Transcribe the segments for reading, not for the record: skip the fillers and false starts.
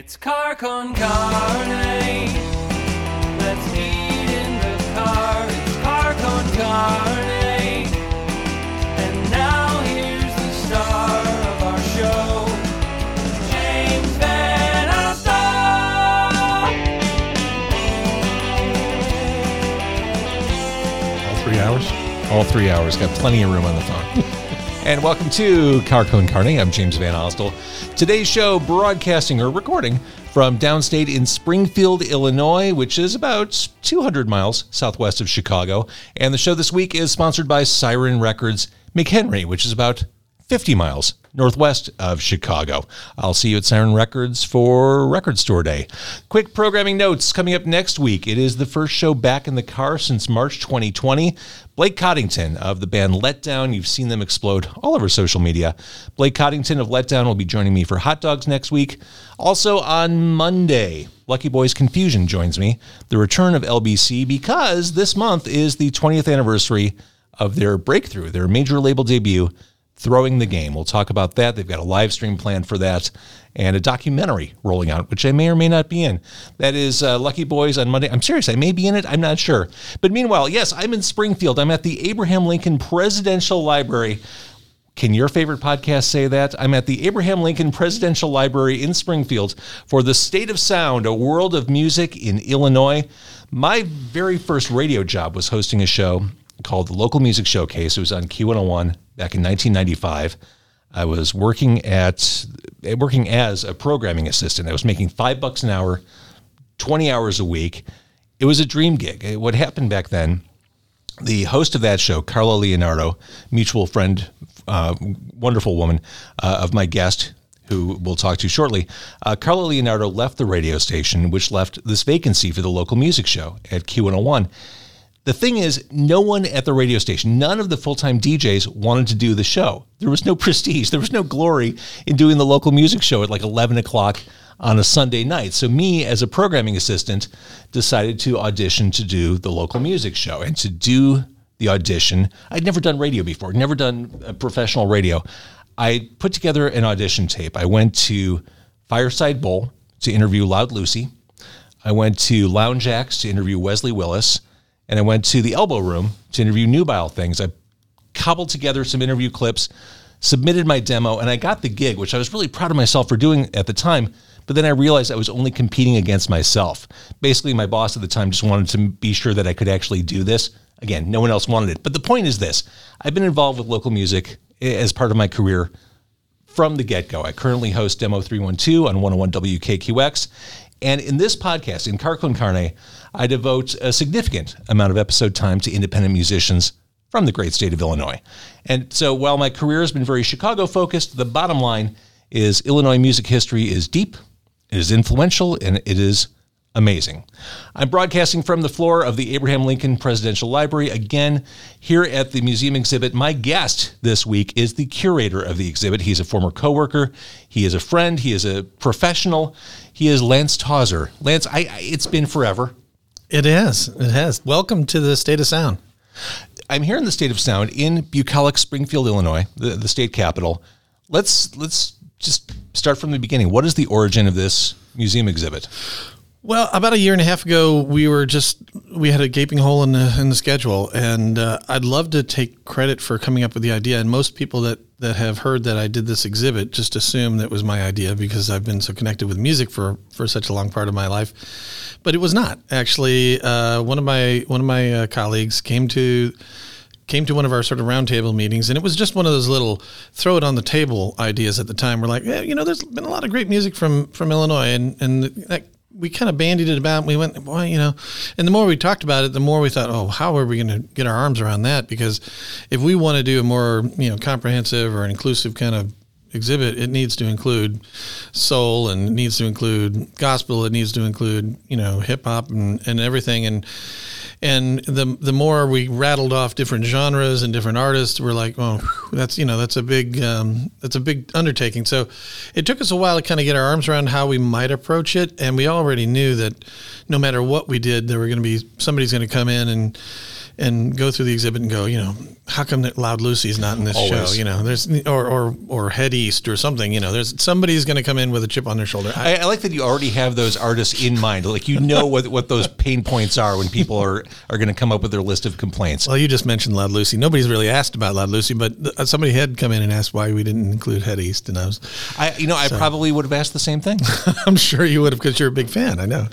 It's Carcon Carne. Let's eat in the car. It's Carcon Carne. And now here's the star of our show, James Van Osdell. All 3 hours? All 3 hours. Got plenty of room on the phone. And welcome to Carcon Carne. I'm James Van Osdell. Today's show broadcasting or recording from downstate in Springfield, Illinois, which is about 200 miles southwest of Chicago. And the show this week is sponsored by Siren Records McHenry, which is about 50 miles northwest of Chicago. I'll see you at Siren Records for Record Store Day. Quick programming notes coming up next week. It is the first show back in the car since March 2020. Blake Coddington of the band Letdown. You've seen them explode all over social media. Blake Coddington of Letdown will be joining me for hot dogs next week. Also on Monday, Lucky Boys Confusion joins me. The return of LBC, because this month is the 20th anniversary of their breakthrough, their major label debut, Throwing the Game. We'll talk about that. They've got a live stream planned for that and a documentary rolling out, which I may or may not be in. That is Lucky Boys on Monday. I'm serious. I may be in it. I'm not sure. But meanwhile, yes, I'm in Springfield. I'm at the Abraham Lincoln Presidential Library. Can your favorite podcast say that? I'm at the Abraham Lincoln Presidential Library in Springfield for the State of Sound, a world of music in Illinois. My very first radio job was hosting a show called the Local Music Showcase. It was on Q101 back in 1995. I was working as a programming assistant. I was making $5 an hour, 20 hours a week. It was a dream gig. What happened back then, the host of that show, Carla Leonardo, mutual friend, wonderful woman of my guest, who we'll talk to shortly, Carla Leonardo left the radio station, which left this vacancy for the local music show at Q101. The thing is, no one at the radio station, none of the full-time DJs wanted to do the show. There was no prestige. There was no glory in doing the local music show at like 11 o'clock on a Sunday night. So me, as a programming assistant, decided to audition to do the local music show. And to do the audition, I'd never done radio before, never done professional radio. I put together an audition tape. I went to Fireside Bowl to interview Loud Lucy. I went to Lounge Acts to interview Wesley Willis. And I went to the Elbow Room to interview Nubile Things. I cobbled together some interview clips, submitted my demo, and I got the gig, which I was really proud of myself for doing at the time. But then I realized I was only competing against myself. Basically, my boss at the time just wanted to be sure that I could actually do this. Again, no one else wanted it. But the point is this. I've been involved with local music as part of my career from the get-go. I currently host Demo 312 on 101 WKQX. And in this podcast, in Carcon Carne, I devote a significant amount of episode time to independent musicians from the great state of Illinois. And so while my career has been very Chicago-focused, the bottom line is Illinois music history is deep, it is influential, and it is amazing. I'm broadcasting from the floor of the Abraham Lincoln Presidential Library, again, here at the museum exhibit. My guest this week is the curator of the exhibit. He's a former coworker. He is a friend. He is a professional. He is Lance Tawzer. Lance, it's been forever. It is. It has. Welcome to the State of Sound. I'm here in the State of Sound in bucolic Springfield, Illinois, the state capital. Let's just start from the beginning. What is the origin of this museum exhibit? Well, about a year and a half ago, we had a gaping hole in the schedule, and I'd love to take credit for coming up with the idea. And most people that have heard that I did this exhibit just assume that it was my idea because I've been so connected with music for such a long part of my life. But it was not actually. One of my colleagues came to one of our sort of roundtable meetings, and it was just one of those little throw it on the table ideas at the time. We're like, yeah, there's been a lot of great music from Illinois, and that. We kind of bandied it about, and we went, boy, and the more we talked about it, the more we thought, oh, how are we going to get our arms around that? Because if we want to do a more, comprehensive or inclusive kind of exhibit, it needs to include soul, and it needs to include gospel. It needs to include, hip hop and everything. And the more we rattled off different genres and different artists, we're like, well, that's a big undertaking. So it took us a while to kind of get our arms around how we might approach it. And we already knew that no matter what we did, there were going to be, somebody's going to come in and and go through the exhibit and go, you know, how come that Loud Lucy's not in this show? You know, there's or Head East or something. You know, there's somebody's going to come in with a chip on their shoulder. I like that you already have those artists in mind. Like, you know what those pain points are when people are going to come up with their list of complaints. Well, you just mentioned Loud Lucy. Nobody's really asked about Loud Lucy, but somebody had come in and asked why we didn't include Head East, and I probably would have asked the same thing. I'm sure you would have, because you're a big fan. I know.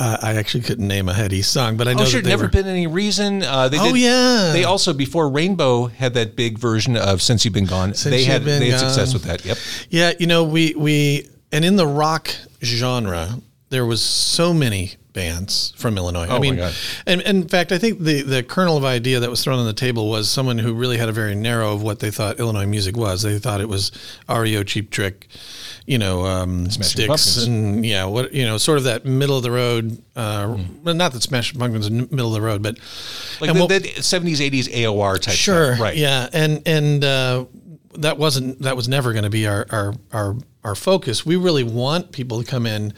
I actually couldn't name a Head East song, but I know that they never were. Been any reason. They also, before Rainbow had that big version of Since You've Been Gone, they had success with that. Yep. Yeah, you know, we in the rock genre, there was so many bands from Illinois. Oh, I mean, my God. And in fact, I think the kernel of idea that was thrown on the table was someone who really had a very narrow of what they thought Illinois music was. They thought it was REO, Cheap Trick, you know, Styx, Pumpkins. And sort of that middle of the road. Well, not that Smashing Pumpkins is middle of the road, but like the 70s, 80s AOR type. Sure, stuff. Right? Yeah, and that was never going to be our focus. We really want people to come in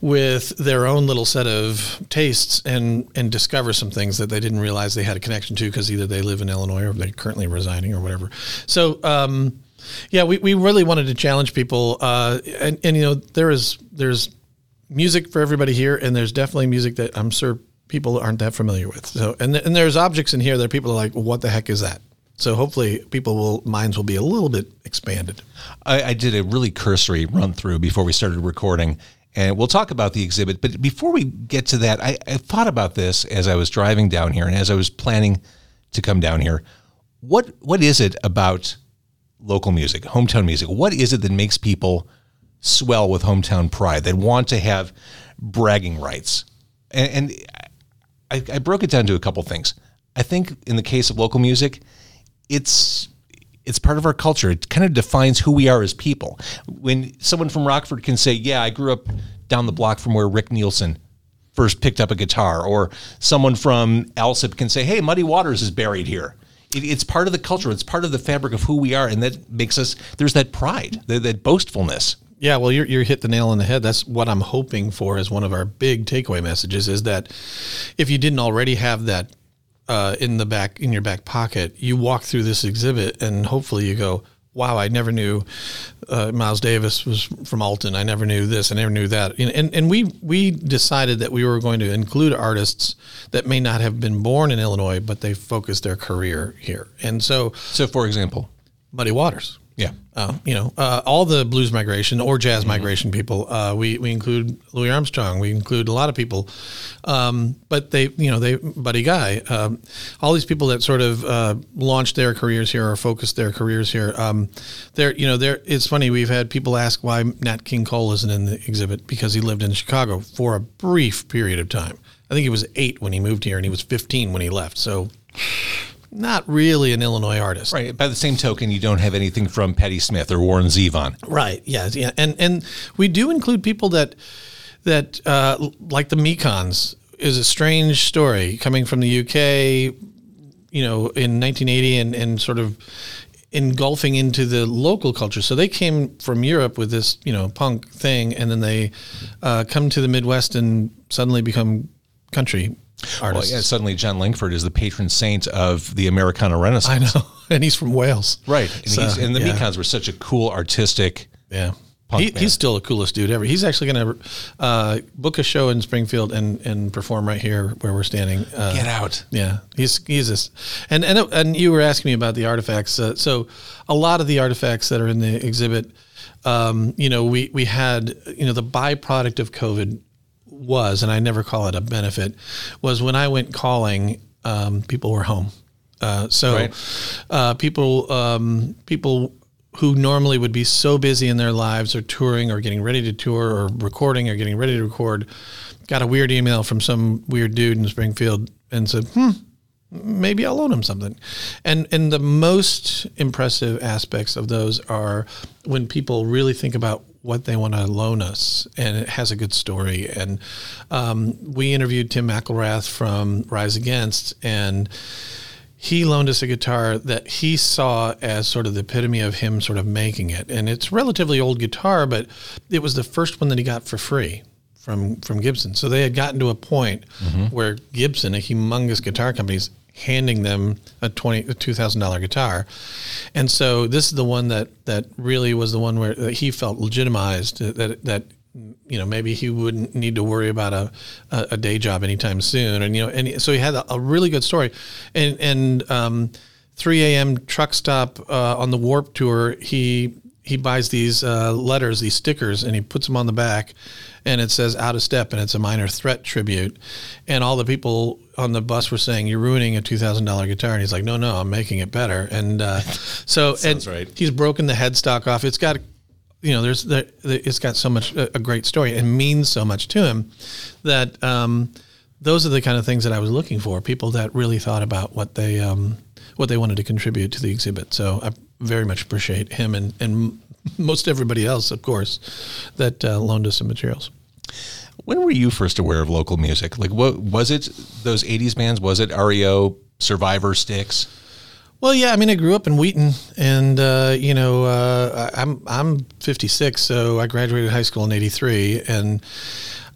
with their own little set of tastes and discover some things that they didn't realize they had a connection to, because either they live in Illinois or they're currently residing or whatever. So, we really wanted to challenge people. There's music for everybody here, and there's definitely music that I'm sure people aren't that familiar with. So, and there's objects in here that people are like, well, what the heck is that? So hopefully minds will be a little bit expanded. I did a really cursory run through before we started recording, and we'll talk about the exhibit. But before we get to that, I thought about this as I was driving down here and as I was planning to come down here. What is it about local music, hometown music? What is it that makes people swell with hometown pride, that want to have bragging rights? And I broke it down to a couple things. I think in the case of local music, it's part of our culture. It kind of defines who we are as people. When someone from Rockford can say, yeah, I grew up down the block from where Rick Nielsen first picked up a guitar, or someone from Alsip can say, hey, Muddy Waters is buried here. It's part of the culture. It's part of the fabric of who we are, and that makes us, there's that pride, that boastfulness. Yeah, well, you're hit the nail on the head. That's what I'm hoping for as one of our big takeaway messages, is that if you didn't already have that in your back pocket, you walk through this exhibit and hopefully you go, wow, I never knew Miles Davis was from Alton. I never knew this. I never knew that. And we decided that we were going to include artists that may not have been born in Illinois, but they focused their career here. And so for example, Muddy Waters. Yeah. All the blues migration or jazz migration people, we include Louis Armstrong. We include a lot of people, but they Buddy Guy, all these people that sort of launched their careers here or focused their careers here. It's funny. We've had people ask why Nat King Cole isn't in the exhibit, because he lived in Chicago for a brief period of time. I think he was 8 when he moved here and he was 15 when he left. So. Not really an Illinois artist. Right. By the same token, you don't have anything from Patti Smith or Warren Zevon. Right. Yeah. Yeah. And we do include people that like the Mekons is a strange story, coming from the UK, in 1980 and sort of engulfing into the local culture. So they came from Europe with this, punk thing, and then they come to the Midwest and suddenly become country artists. Well, yeah, suddenly John Langford is the patron saint of the Americana Renaissance. I know, and he's from Wales. Right, and the Mekons were such a cool, artistic punk band. He's still the coolest dude ever. He's actually going to book a show in Springfield and perform right here where we're standing. Get out. Yeah, he's this. And you were asking me about the artifacts. So a lot of the artifacts that are in the exhibit, we had, the byproduct of COVID was, and I never call it a benefit, was when I went calling, people were home. People who normally would be so busy in their lives, or touring or getting ready to tour or recording or getting ready to record, got a weird email from some weird dude in Springfield and said, maybe I'll loan him something. And the most impressive aspects of those are when people really think about what they want to loan us, and it has a good story. And we interviewed Tim McIlrath from Rise Against, and he loaned us a guitar that he saw as sort of the epitome of him sort of making it. And it's relatively old guitar, but it was the first one that he got for free from Gibson. So they had gotten to a point where Gibson, a humongous guitar company, handing them a $2,000 guitar. And so this is the one that really was the one where he felt legitimized that you know, maybe he wouldn't need to worry about a day job anytime soon. And, you know, and so he had a really good story. And 3 a.m. truck stop on the Warped Tour, he buys these letters, these stickers, and he puts them on the back, and it says "Out of Step," and it's a Minor Threat tribute. And all the people on the bus were saying, "You're ruining a $2,000 guitar," and he's like, "No, I'm making it better." And so and right. He's broken the headstock off. It's got, you know, it's got so much a great story and means so much to him that those are the kind of things that I was looking for. People that really thought about what they wanted to contribute to the exhibit. So I very much appreciate him and most everybody else, of course, that loaned us some materials. When were you first aware of local music? Like, what was it? Those '80s bands? Was it REO, Survivor, Styx? Well, yeah, I mean, I grew up in Wheaton, and you know, I'm 56, so I graduated high school in '83, and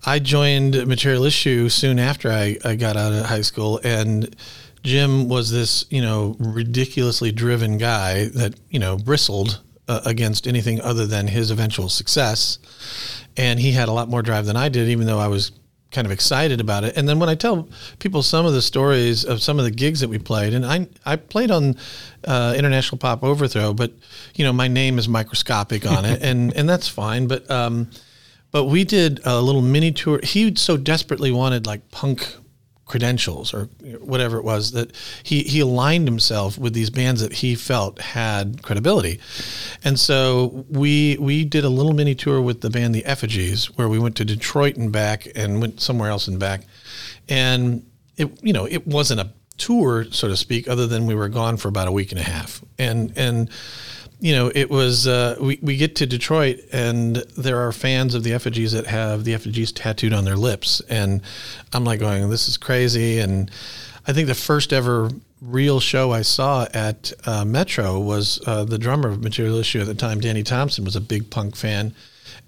I joined Material Issue soon after I got out of high school. And Jim was this, you know, ridiculously driven guy that, you know, bristled against anything other than his eventual success, and he had a lot more drive than I did, even though I was kind of excited about it. And then when I tell people some of the stories of some of the gigs that we played, and I played on International Pop Overthrow, but you know, my name is microscopic on it, and that's fine. But we did a little mini tour. He so desperately wanted like punk credentials or whatever it was that he aligned himself with these bands that he felt had credibility. And so we did a little mini tour with the band The Effigies, where we went to Detroit and back and went somewhere else and back. And it wasn't a tour, so to speak, other than we were gone for about a week and a half. And you know, it was, we get to Detroit, and there are fans of The Effigies that have The Effigies tattooed on their lips. And I'm like going, this is crazy. And I think the first ever real show I saw at Metro was the drummer of Material Issue at the time, Danny Thompson, was a big punk fan.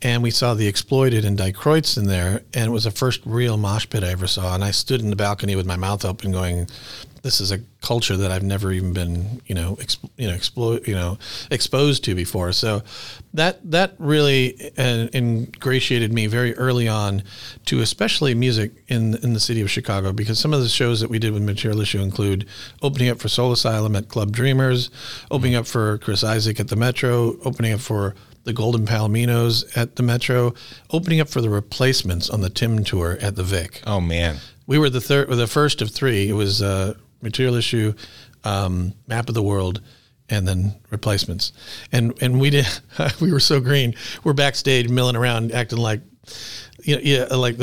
And we saw The Exploited and Die Kreutzen there. And it was the first real mosh pit I ever saw. And I stood in the balcony with my mouth open going, this is a culture that I've never even been, you know, exposed to before. So that really ingratiated me very early on to especially music in the city of Chicago, because some of the shows that we did with Material Issue include opening up for Soul Asylum at Club Dreamers, opening up for Chris Isaac at the Metro, opening up for the Golden Palominos at the Metro, opening up for the Replacements on the Tim Tour at the Vic. Oh, man. We were the first of three. It was Material Issue, Map of the World, and then Replacements. And we did. We were so green. We're backstage milling around, acting like, you know, yeah, like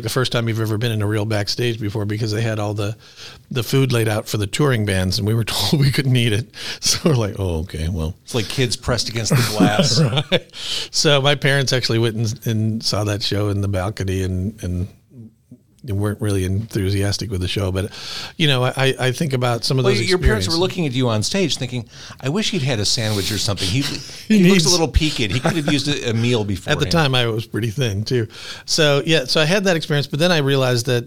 the first time you've ever been in a real backstage before, because they had all the food laid out for the touring bands, and we were told we couldn't eat it. So we're like, oh, okay, well. It's like kids pressed against the glass. Right. So my parents actually went and saw that show in the balcony, and weren't really enthusiastic with the show. But, you know, I think about some of those experiences. Your parents were looking at you on stage thinking, I wish he'd had a sandwich or something. He looks a little peaked. He could have used a meal before. At the time, I was pretty thin, too. So, yeah, so I had that experience. But then I realized that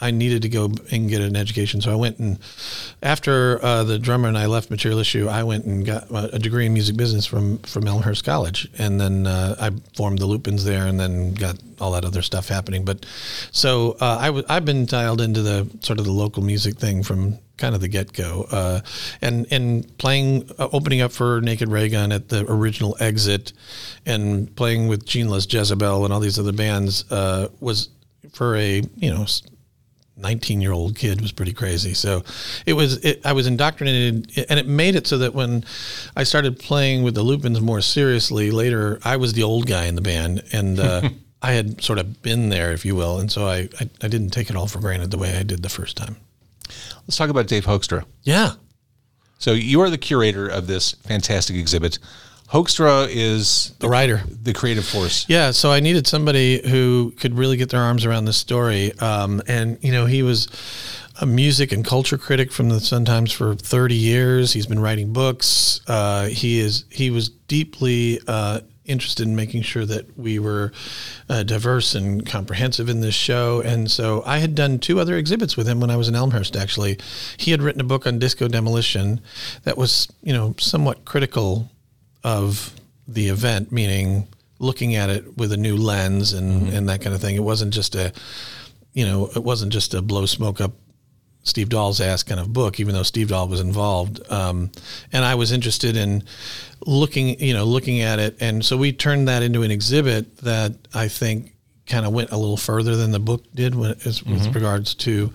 I needed to go and get an education. So I went and, after the drummer and I left Material Issue, I went and got a degree in music business from Elmhurst College. And then I formed the Lupins there, and then got all that other stuff happening. But so I've been dialed into the sort of the local music thing from kind of the get-go, and playing, opening up for Naked Raygun at the original Exit, and playing with Jeanless Jezebel and all these other bands was, for a, you know, 19-year-old kid, was pretty crazy. So I was indoctrinated, and it made it so that when I started playing with the Lupins more seriously later, I was the old guy in the band, and I had sort of been there, if you will. And so I didn't take it all for granted the way I did the first time. Let's talk about Dave Hoekstra. Yeah. So you are the curator of this fantastic exhibit. Hoekstra is the writer, the creative force. Yeah, so I needed somebody who could really get their arms around this story. And, you know, he was a music and culture critic from the Sun-Times for 30 years. He's been writing books. He was deeply interested in making sure that we were diverse and comprehensive in this show. And so I had done two other exhibits with him when I was in Elmhurst, actually. He had written a book on disco demolition that was, you know, somewhat critical of the event, meaning looking at it with a new lens and, mm-hmm. and that kind of thing. It wasn't just a, you know, it wasn't just a blow smoke up Steve Dahl's ass kind of book, even though Steve Dahl was involved. And I was interested in looking at it. And so we turned that into an exhibit that I think kind of went a little further than the book did when it, mm-hmm. with regards to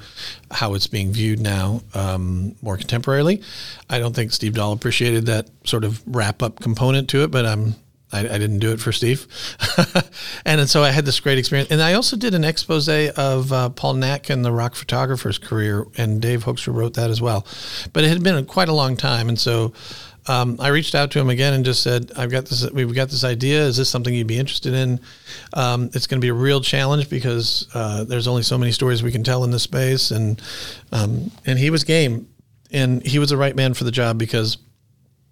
how it's being viewed now, more contemporarily. I don't think Steve Dahl appreciated that sort of wrap up component to it, but I didn't do it for Steve. and so I had this great experience. And I also did an expose of Paul Nack and the rock photographer's career, and Dave Hoekstra wrote that as well. But it had been quite a long time. And so I reached out to him again and just said, we've got this idea. Is this something you'd be interested in? It's going to be a real challenge because there's only so many stories we can tell in this space. And he was game. And he was the right man for the job because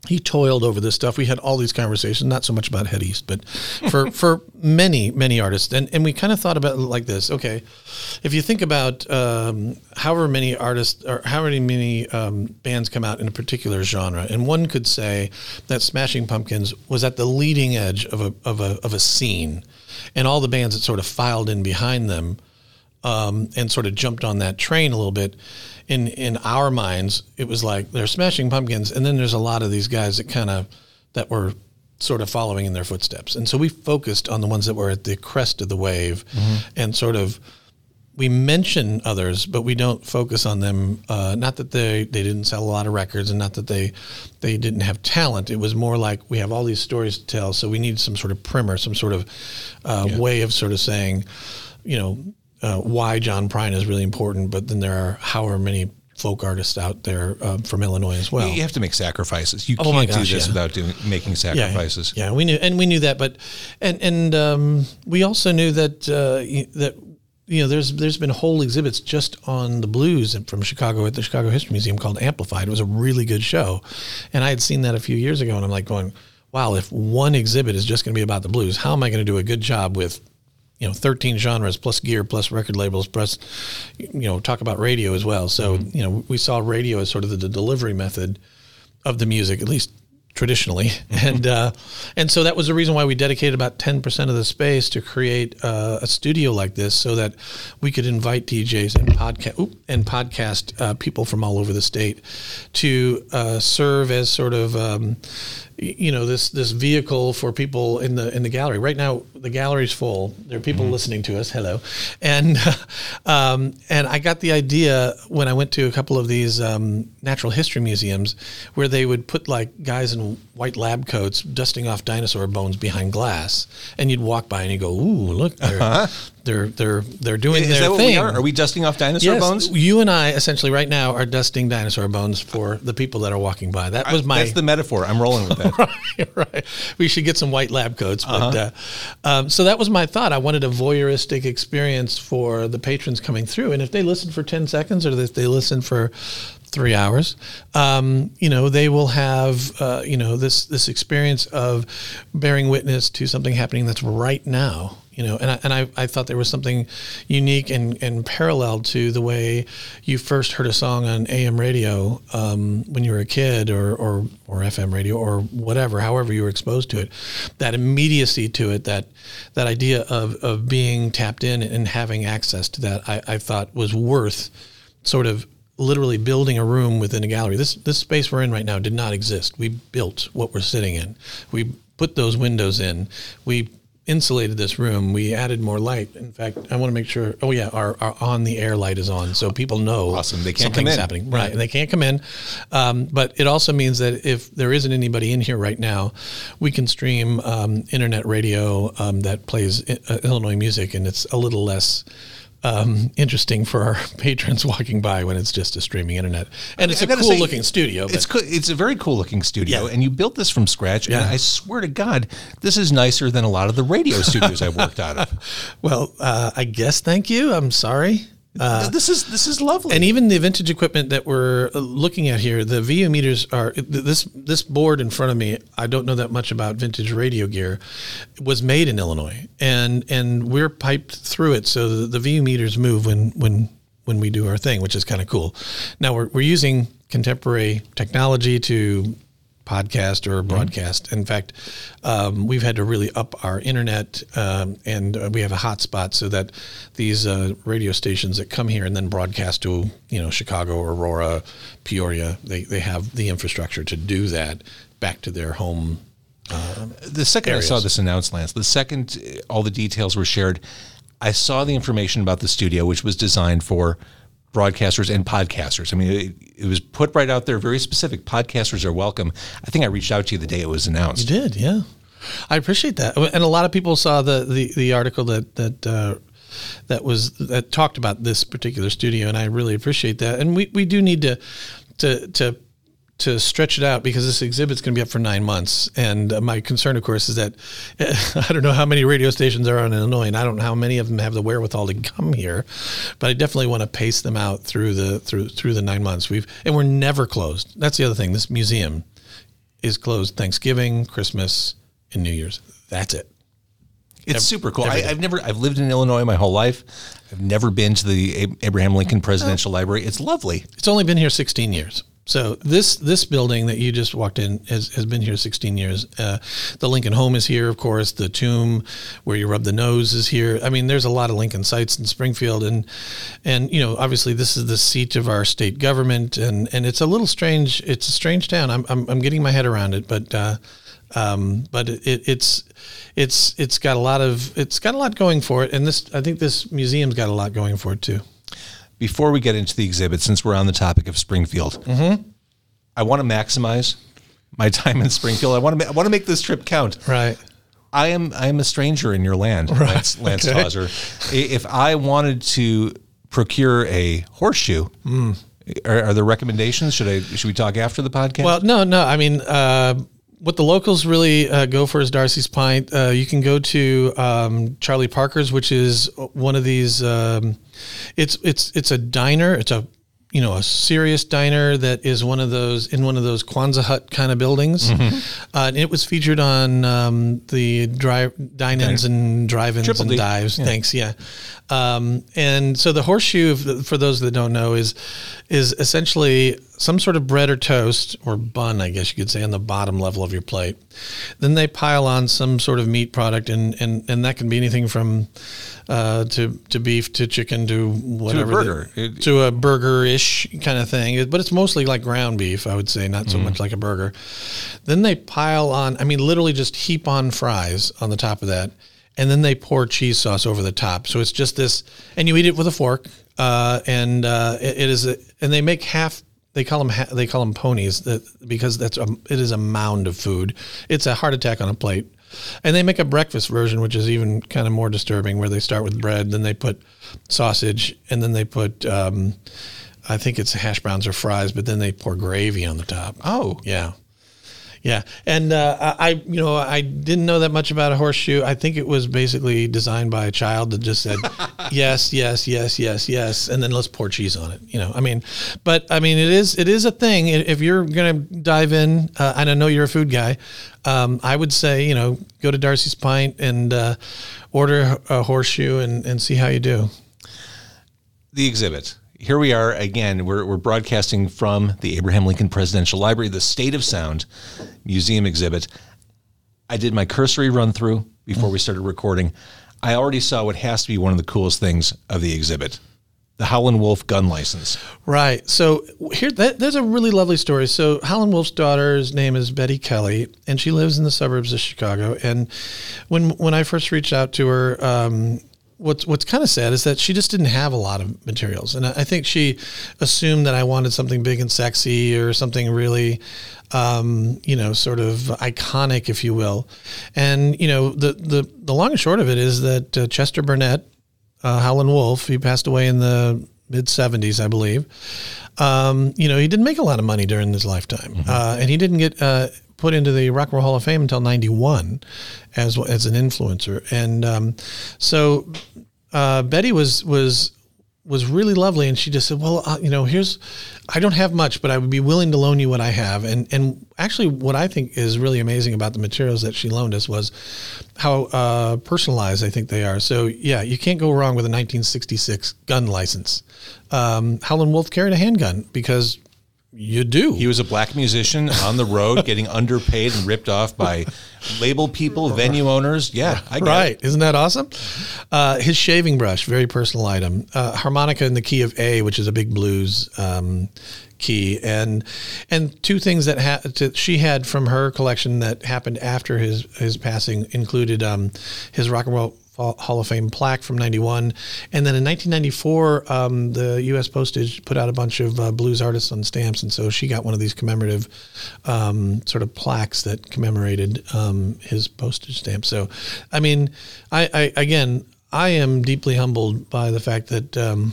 he toiled over this stuff. We had all these conversations, not so much about Head East, but for many, many artists. And we kind of thought about it like this. Okay, if you think about however many artists or however many bands come out in a particular genre, and one could say that Smashing Pumpkins was at the leading edge of a scene, and all the bands that sort of filed in behind them and sort of jumped on that train a little bit. In our minds, it was like they're Smashing Pumpkins, and then there's a lot of these guys that were sort of following in their footsteps. And so we focused on the ones that were at the crest of the wave, mm-hmm. and sort of we mention others, but we don't focus on them. Not that they didn't sell a lot of records, and not that they didn't have talent. It was more like we have all these stories to tell, so we need some sort of primer, some sort of way of sort of saying, you know, why John Prine is really important, but then there are however many folk artists out there from Illinois as well. You have to make sacrifices. You can't do this without making sacrifices. Yeah, we knew that, but we also knew that there's been whole exhibits just on the blues from Chicago at the Chicago History Museum called Amplified. It was a really good show, and I had seen that a few years ago, and I'm like going, wow, if one exhibit is just going to be about the blues, how am I going to do a good job with 13 genres plus gear plus record labels plus, talk about radio as well. So, mm-hmm. We saw radio as sort of the delivery method of the music, at least traditionally. And so that was the reason why we dedicated about 10% of the space to create a studio like this so that we could invite DJs and podcast people from all over the state to serve as sort of, this vehicle for people in the gallery. Right now, the gallery's full. There are people mm-hmm. listening to us. Hello. And I got the idea when I went to a couple of these natural history museums where they would put like guys in white lab coats dusting off dinosaur bones behind glass. And you'd walk by and you go, ooh, look, they're uh-huh. They're doing is their that what thing. We are? Are we dusting off dinosaur bones? You and I essentially right now are dusting dinosaur bones for the people that are walking by. That's the metaphor. I'm rolling with that. right. We should get some white lab coats. Uh-huh. But so that was my thought. I wanted a voyeuristic experience for the patrons coming through, and if they listen for 10 seconds or if they listen for 3 hours, they will have this experience of bearing witness to something happening that's right now. And I thought there was something unique and parallel to the way you first heard a song on AM radio when you were a kid or FM radio or whatever, however you were exposed to it, that immediacy to it, that idea of being tapped in and having access to that, I thought was worth sort of literally building a room within a gallery. This space we're in right now did not exist. We built what we're sitting in. We put those windows in. We insulated this room. We added more light. In fact, I want to make sure. Oh yeah, our on the air light is on, so people know awesome. They can't something's come in. Happening. Right, and they can't come in. But it also means that if there isn't anybody in here right now, we can stream internet radio that plays Illinois music, and it's a little less interesting for our patrons walking by when it's just a streaming internet. And it's a cool looking studio. It's cool. It's a very cool looking studio. Yeah. And you built this from scratch. Yeah. And I swear to God, this is nicer than a lot of the radio studios I've worked out of. Well, I guess. Thank you. I'm sorry. This is lovely. And even the vintage equipment that we're looking at here, the VU meters are this board in front of me. I don't know that much about vintage radio gear. It was made in Illinois, and we're piped through it, so the VU meters move when we do our thing, which is kind of cool. Now we're using contemporary technology to podcast or broadcast. Mm-hmm. In fact, we've had to really up our internet, and we have a hotspot so that these radio stations that come here and then broadcast to, Chicago, Aurora, Peoria, they have the infrastructure to do that back to their home. The second areas. I saw this announced, Lance, the second all the details were shared, I saw the information about the studio, which was designed for broadcasters and podcasters. I mean, it was put right out there, very specific. Podcasters are welcome. I think I reached out to you the day it was announced. You did, yeah. I appreciate that. And a lot of people saw the article that talked about this particular studio, and I really appreciate that. And we do need to stretch it out, because this exhibit's going to be up for 9 months. And my concern, of course, is that I don't know how many radio stations are in Illinois, and I don't know how many of them have the wherewithal to come here, but I definitely want to pace them out through the 9 months. We're never closed. That's the other thing. This museum is closed Thanksgiving, Christmas, and New Year's. That's it. It's super cool. I've lived in Illinois my whole life. I've never been to the Abraham Lincoln Presidential Library. It's lovely. It's only been here 16 years. So this building that you just walked in has been here 16 years. The Lincoln home is here, of course. The tomb where you rub the nose is here. I mean, there's a lot of Lincoln sites in Springfield. And obviously this is the seat of our state government. And it's a little strange. It's a strange town. I'm getting my head around it. But it's got a lot going for it. And I think this museum's got a lot going for it, too. Before we get into the exhibit, since we're on the topic of Springfield, mm-hmm. I want to maximize my time in Springfield. I want to make this trip count. Right. I am a stranger in your land, right. Lance okay. Tawzer. If I wanted to procure a horseshoe, are there recommendations? Should we talk after the podcast? Well, no. I mean, what the locals really go for is Darcy's Pint. You can go to Charlie Parker's, which is one of these. It's a diner. It's a serious diner that is one of those Kwanzaa hut kind of buildings. Mm-hmm. And it was featured on the dine-ins and drive-ins Triple and D. dives. Yeah. Thanks. Yeah. And so the horseshoe, for those that don't know, is essentially some sort of bread or toast or bun, I guess you could say, on the bottom level of your plate. Then they pile on some sort of meat product, and that can be anything from to beef to chicken to whatever, to a burger-ish kind of thing. But it's mostly like ground beef, I would say, not so much like a burger. Then they pile on, I mean, literally just heap on fries on the top of that, and then they pour cheese sauce over the top. So it's just this, and you eat it with a fork, and they make half. They call them ponies because it is a mound of food. It's a heart attack on a plate. And they make a breakfast version, which is even kind of more disturbing, where they start with bread, then they put sausage, and then they put, I think it's hash browns or fries, but then they pour gravy on the top. Oh. Yeah. Yeah. And I didn't know that much about a horseshoe. I think it was basically designed by a child that just said, yes, yes, yes, yes, yes, and then let's pour cheese on it. It is a thing. If you're going to dive in, and I know you're a food guy, I would say, go to Darcy's Pint and order a horseshoe and see how you do. The exhibit. Here we are again. We're broadcasting from the Abraham Lincoln Presidential Library, the State of Sound Museum exhibit. I did my cursory run through before we started recording. I already saw what has to be one of the coolest things of the exhibit, the Howlin' Wolf gun license. Right. So here, there's a really lovely story. So Howlin' Wolf's daughter's name is Betty Kelly, and she lives in the suburbs of Chicago. And when I first reached out to her, what's kind of sad is that she just didn't have a lot of materials. And I think she assumed that I wanted something big and sexy or something really, sort of iconic, if you will. And, the long and short of it is that Chester Burnett, Howlin' Wolf, he passed away in the mid-70s, I believe. He didn't make a lot of money during his lifetime. Mm-hmm. And he didn't get put into the Rock and Roll Hall of Fame until 91 as an influencer. And so Betty was was really lovely. And she just said, well, you know, here's, I don't have much, but I would be willing to loan you what I have. And actually what I think is really amazing about the materials that she loaned us was how personalized I think they are. So yeah, you can't go wrong with a 1966 gun license. Howlin' Wolf carried a handgun because you do. He was a black musician on the road getting underpaid and ripped off by label people, venue owners. Yeah, I get it. Isn't that awesome? His shaving brush, very personal item. Harmonica in the key of A, which is a big blues key. And two things that she had from her collection that happened after his passing included his Rock and Roll Hall of Fame plaque from 91. And then in 1994, the U.S. Postage put out a bunch of blues artists on stamps. And so she got one of these commemorative sort of plaques that commemorated his postage stamp. So, I mean, I am deeply humbled by the fact that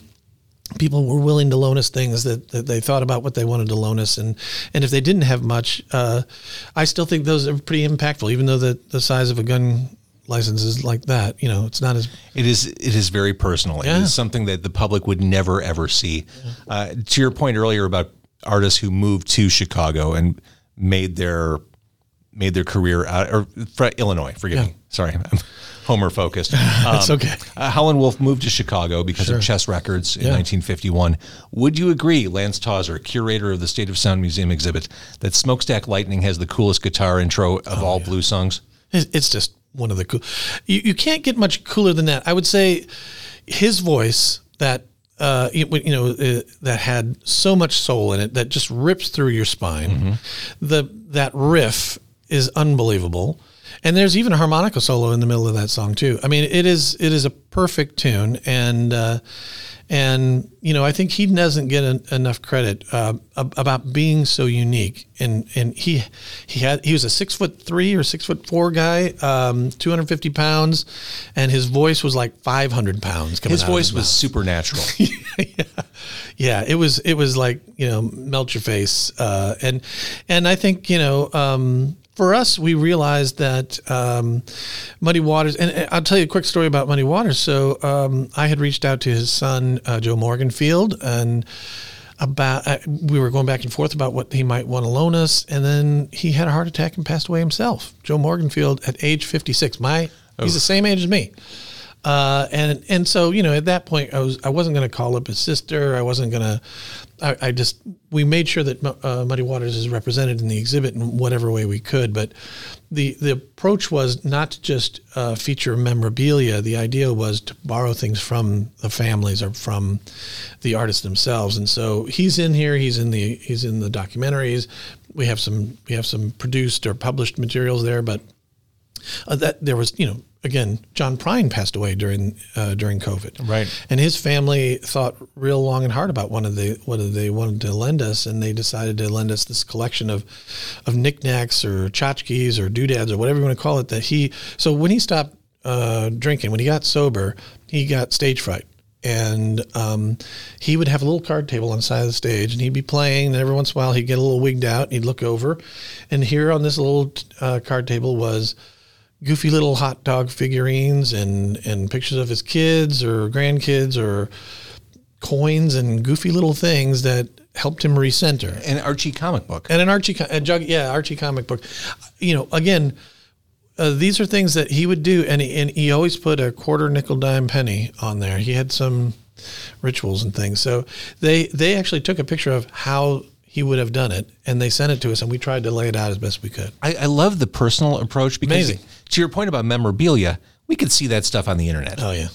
people were willing to loan us things that they thought about what they wanted to loan us. And if they didn't have much, I still think those are pretty impactful, even though the size of a gun licenses like that, you know, it's not as... It is very personal. Yeah. It is something that the public would never, ever see. Yeah. To your point earlier about artists who moved to Chicago and made their career out... Or Illinois, forgive me. Sorry, I'm Homer-focused. It's okay. Howlin' Wolf moved to Chicago because of Chess Records in 1951. Would you agree, Lance Tawzer, curator of the State of Sound Museum exhibit, that Smokestack Lightning has the coolest guitar intro of all blues songs? It's just... one of the cool, you can't get much cooler than that. I would say his voice that, that had so much soul in it that just rips through your spine. Mm-hmm. That riff is unbelievable. And there's even a harmonica solo in the middle of that song too. I mean, it is a perfect tune. And you know, I think he doesn't get enough credit about being so unique. And he was a 6'3" or 6'4" guy, 250 pounds, and his voice was like 500 pounds coming out. His voice was supernatural. Yeah, it was like, you know, melt your face. And I think, you know, for us, we realized that Muddy Waters, and I'll tell you a quick story about Muddy Waters. So I had reached out to his son, Joe Morganfield, and we were going back and forth about what he might want to loan us. And then he had a heart attack and passed away himself. Joe Morganfield at age 56. He's the same age as me. And so, you know, at that point I wasn't going to call up his sister. We made sure that Muddy Waters is represented in the exhibit in whatever way we could. But the approach was not to just feature memorabilia. The idea was to borrow things from the families or from the artists themselves. And so he's in here. He's in the documentaries. We have some produced or published materials there, but that there was, you know. Again, John Prine passed away during COVID, right? And his family thought real long and hard about what they wanted to lend us, and they decided to lend us this collection of knickknacks or tchotchkes or doodads or whatever you want to call it. So when he stopped drinking, when he got sober, he got stage fright. And he would have a little card table on the side of the stage, and he'd be playing, and every once in a while he'd get a little wigged out, and he'd look over, and here on this little card table was goofy little hot dog figurines and pictures of his kids or grandkids or coins and goofy little things that helped him recenter. An Archie comic book. And an Archie comic book. You know, again, these are things that he would do, and he always put a quarter, nickel, dime, penny on there. He had some rituals and things. So they actually took a picture of how he would have done it, and they sent it to us, and we tried to lay it out as best we could. I love the personal approach because, to your point about memorabilia, we could see that stuff on the internet. Oh, yeah.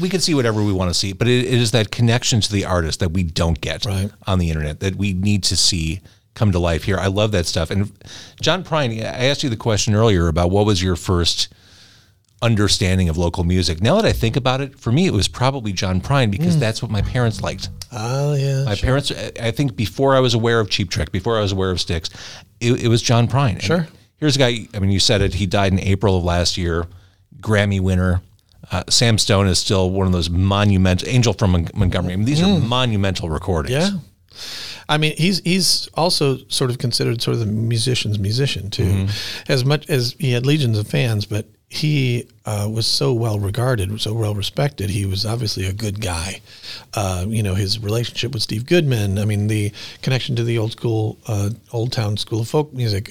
We could see whatever we want to see, but it is that connection to the artist that we don't get on the internet that we need to see come to life here. I love that stuff. And John Prine, I asked you the question earlier about what was your first understanding of local music. Now that I think about it, for me, it was probably John Prine because that's what my parents liked. Oh, yeah. My parents, I think before I was aware of Cheap Trick, before I was aware of Styx, it was John Prine. Sure. And here's a guy, I mean, you said it, he died in April of last year, Grammy winner. Sam Stone is still one of those monumental, Angel from Montgomery. I mean, these are monumental recordings. Yeah. I mean, he's also sort of considered sort of the musician's musician too, mm-hmm. as much as he had legions of fans, but he was so well regarded, so well respected. He was obviously a good guy. You know, his relationship with Steve Goodman, I mean, the connection to the old school, old town school of folk music.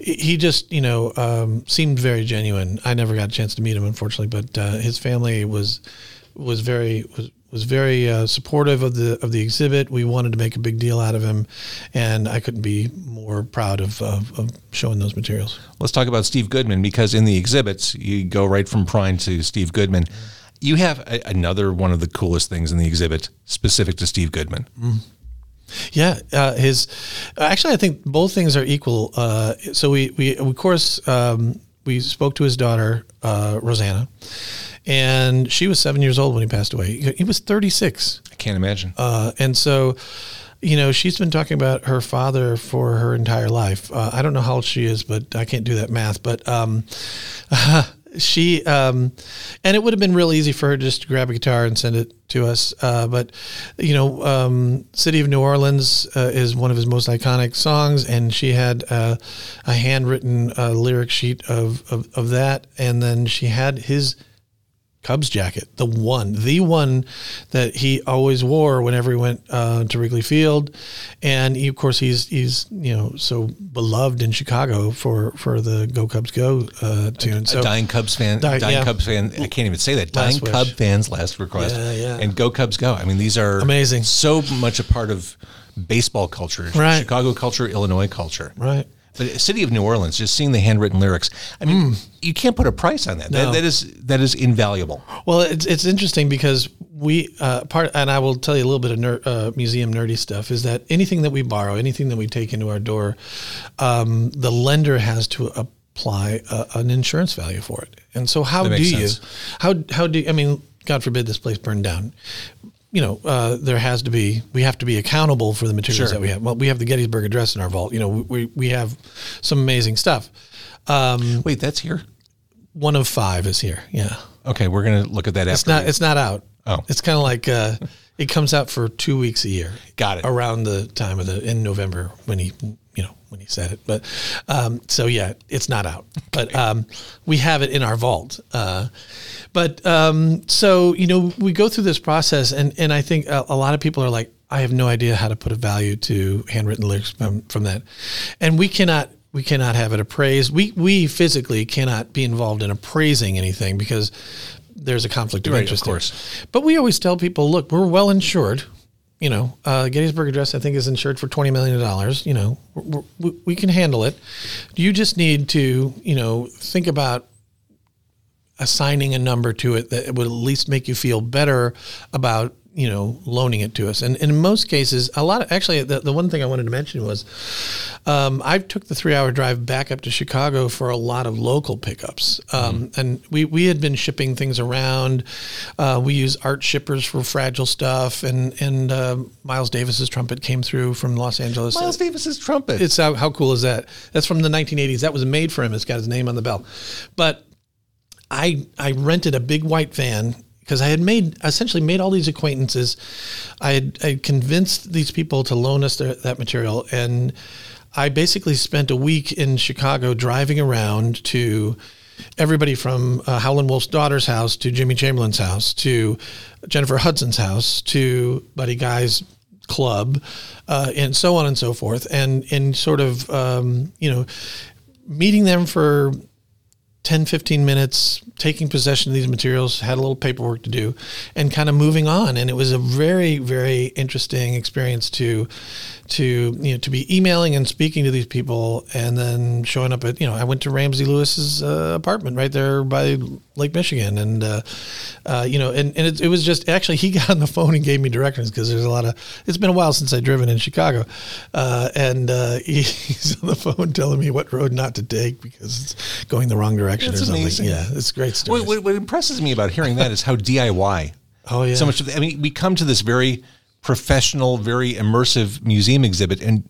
He just, you know, seemed very genuine. I never got a chance to meet him, unfortunately, but his family was very supportive of the exhibit. We wanted to make a big deal out of him, and I couldn't be more proud of showing those materials. Let's talk about Steve Goodman, because in the exhibits, you go right from Prine to Steve Goodman. You have another one of the coolest things in the exhibit specific to Steve Goodman. Mm. Yeah, I think both things are equal. So we of course, we spoke to his daughter, Rosanna, and she was 7 years old when he passed away. He was 36. I can't imagine. And so, you know, she's been talking about her father for her entire life. I don't know how old she is, but I can't do that math. But and it would have been real easy for her just to grab a guitar and send it to us. But, you know, City of New Orleans is one of his most iconic songs, and she had a handwritten lyric sheet of that. And then she had his Cubs jacket, the one that he always wore whenever he went to Wrigley Field. And he, of course, he's you know, so beloved in Chicago for the Go Cubs Go tune. So dying Cubs fan. I can't even say that. Dying Cub fans last request. Yeah. And Go Cubs Go. I mean, these are amazing. So much a part of baseball culture, right. Chicago culture, Illinois culture, right. But City of New Orleans, just seeing the handwritten lyrics, I mean, you can't put a price on that. No. That is invaluable. Well, it's interesting because we and I will tell you a little bit of museum nerdy stuff, is that anything that we borrow, anything that we take into our door, the lender has to apply an insurance value for it. And so how do you? I mean, God forbid this place burned down. You know, we have to be accountable for the materials that we have. Well, we have the Gettysburg Address in our vault. You know, we have some amazing stuff. Wait, that's here? One of five is here. Yeah. Okay. We're going to look at that after. It's not out. Oh, it's kind of like, it comes out for 2 weeks a year. Got it. Around the time in November when he said it, but, so yeah, it's not out, but, we have it in our vault. So, you know, we go through this process and I think a lot of people are like, I have no idea how to put a value to handwritten lyrics from that. And we cannot have it appraised. We physically cannot be involved in appraising anything because there's a conflict of interest. Of course. But we always tell people, look, we're well insured. You know, Gettysburg Address, I think, is insured for $20 million. You know, we can handle it. You just need to, you know, think about assigning a number to it that would at least make you feel better about, you know, loaning it to us. And in most cases, the one thing I wanted to mention was I took the 3-hour drive back up to Chicago for a lot of local pickups. And we had been shipping things around. We use art shippers for fragile stuff. And Miles Davis's trumpet came through from Los Angeles. Miles Davis's trumpet. It's how cool is that? That's from the 1980s. That was made for him. It's got his name on the bell. But I rented a big white van, because I had essentially made all these acquaintances. I had convinced these people to loan us that material. And I basically spent a week in Chicago driving around to everybody from Howlin' Wolf's daughter's house to Jimmy Chamberlain's house to Jennifer Hudson's house to Buddy Guy's club and so on and so forth. And sort of, you know, meeting them for 10, 15 minutes, taking possession of these materials, had a little paperwork to do, and kind of moving on. And it was a very, very interesting experience to be emailing and speaking to these people, and then showing up at, you know, I went to Ramsey Lewis's apartment right there by Lake Michigan. And, you know, and it was just, actually, he got on the phone and gave me directions, because there's it's been a while since I've driven in Chicago. He's on the phone telling me what road not to take because it's going the wrong direction. That's or something. Amazing. Yeah. It's great story. What impresses me about hearing that is how DIY. Oh yeah. So much of the, I mean, we come to this very professional, very immersive museum exhibit, and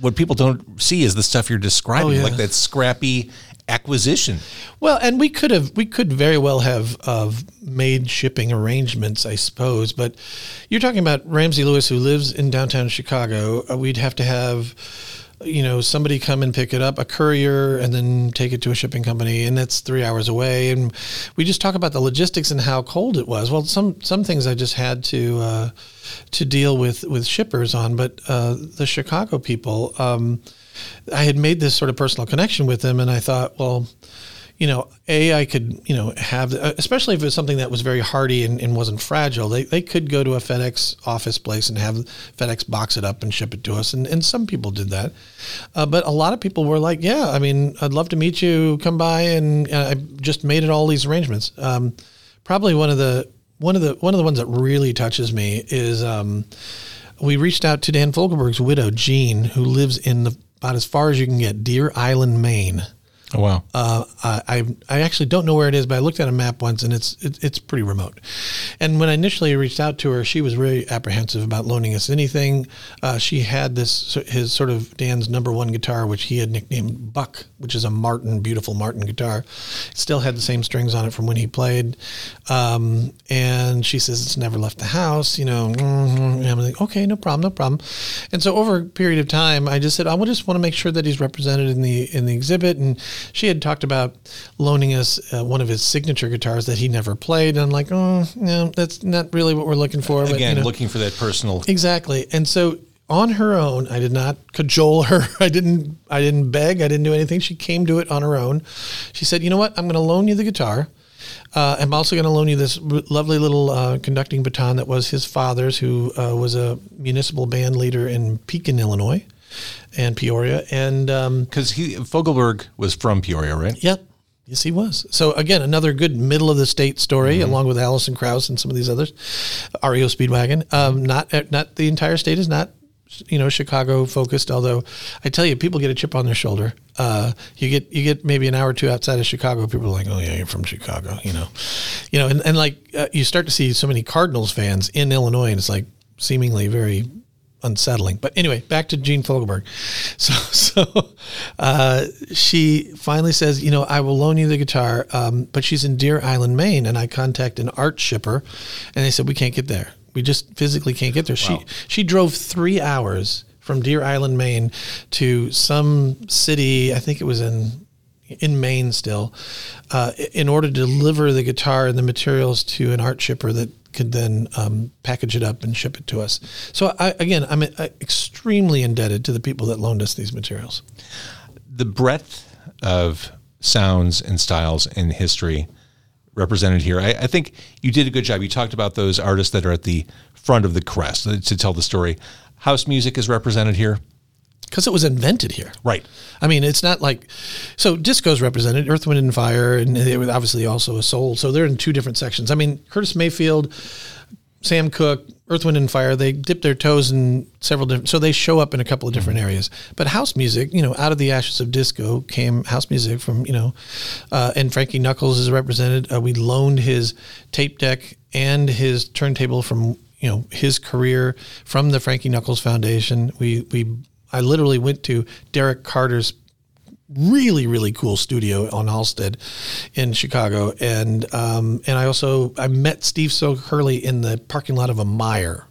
what people don't see is the stuff you're describing, like that scrappy acquisition. Well, and we could very well have made shipping arrangements, I suppose. But you're talking about Ramsey Lewis, who lives in downtown Chicago. We'd have to have, you know, somebody come and pick it up, a courier, and then take it to a shipping company, and that's 3 hours away. And we just talk about the logistics and how cold it was. Well, some things I just had to deal with shippers on, but the Chicago people. I had made this sort of personal connection with them, and I thought, well, you know, I could, you know, have, especially if it was something that was very hardy and wasn't fragile, they could go to a FedEx office place and have FedEx box it up and ship it to us. And some people did that. But a lot of people were like, yeah, I mean, I'd love to meet you. Come by. And I just made it all these arrangements. Probably one of the ones that really touches me is we reached out to Dan Fogelberg's widow, Jean, who lives in about as far as you can get, Deer Island, Maine. Oh, wow. I actually don't know where it is, but I looked at a map once, and it's pretty remote. And when I initially reached out to her, she was really apprehensive about loaning us anything. She had his sort of Dan's number one guitar, which he had nicknamed Buck, which is a Martin, beautiful Martin guitar. It still had the same strings on it from when he played. And she says it's never left the house, you know. And I'm like, okay, no problem. And so over a period of time, I just said, I just want to make sure that he's represented in the exhibit. And she had talked about loaning us one of his signature guitars that he never played. And I'm like, oh, no, that's not really what we're looking for. But, again, you know, looking for that personal. Exactly. And so on her own, I did not cajole her. I didn't beg. I didn't do anything. She came to it on her own. She said, you know what? I'm going to loan you the guitar. I'm also going to loan you this lovely little conducting baton that was his father's, who was a municipal band leader in Pekin, Illinois. And Peoria, and because Fogelberg was from Peoria, right? Yep, yes, he was. So again, another good middle of the state story, mm-hmm. along with Allison Krauss and some of these others. REO Speedwagon. Not the entire state is not, you know, Chicago focused. Although I tell you, people get a chip on their shoulder. You get maybe an hour or two outside of Chicago, people are like, oh yeah, you're from Chicago, you know, and like you start to see so many Cardinals fans in Illinois, and it's like seemingly very unsettling. But anyway, back to Jean Fogelberg. So she finally says, you know, I will loan you the guitar, but she's in Deer Island, Maine, and I contact an art shipper, and they said, we can't get there. We just physically can't get there. Wow. She drove 3 hours from Deer Island, Maine to some city, I think it was in Maine still, in order to deliver the guitar and the materials to an art shipper that could then package it up and ship it to us. So I'm extremely indebted to the people that loaned us these materials. The breadth of sounds and styles and history represented here. I think you did a good job. You talked about those artists that are at the front of the crest to tell the story. House music is represented here. Because it was invented here. Right. I mean, it's not like... So disco's represented, Earth, Wind, and Fire, and it was obviously also a soul. So they're in two different sections. I mean, Curtis Mayfield, Sam Cooke, Earth, Wind, and Fire, they dip their toes in several different... So they show up in a couple of different areas. But house music, you know, out of the ashes of disco came house music from, you know... and Frankie Knuckles is represented. We loaned his tape deck and his turntable from, you know, his career from the Frankie Knuckles Foundation. I literally went to Derek Carter's really, really cool studio on Halsted in Chicago. And I met Steve So Curley in the parking lot of a Meijer.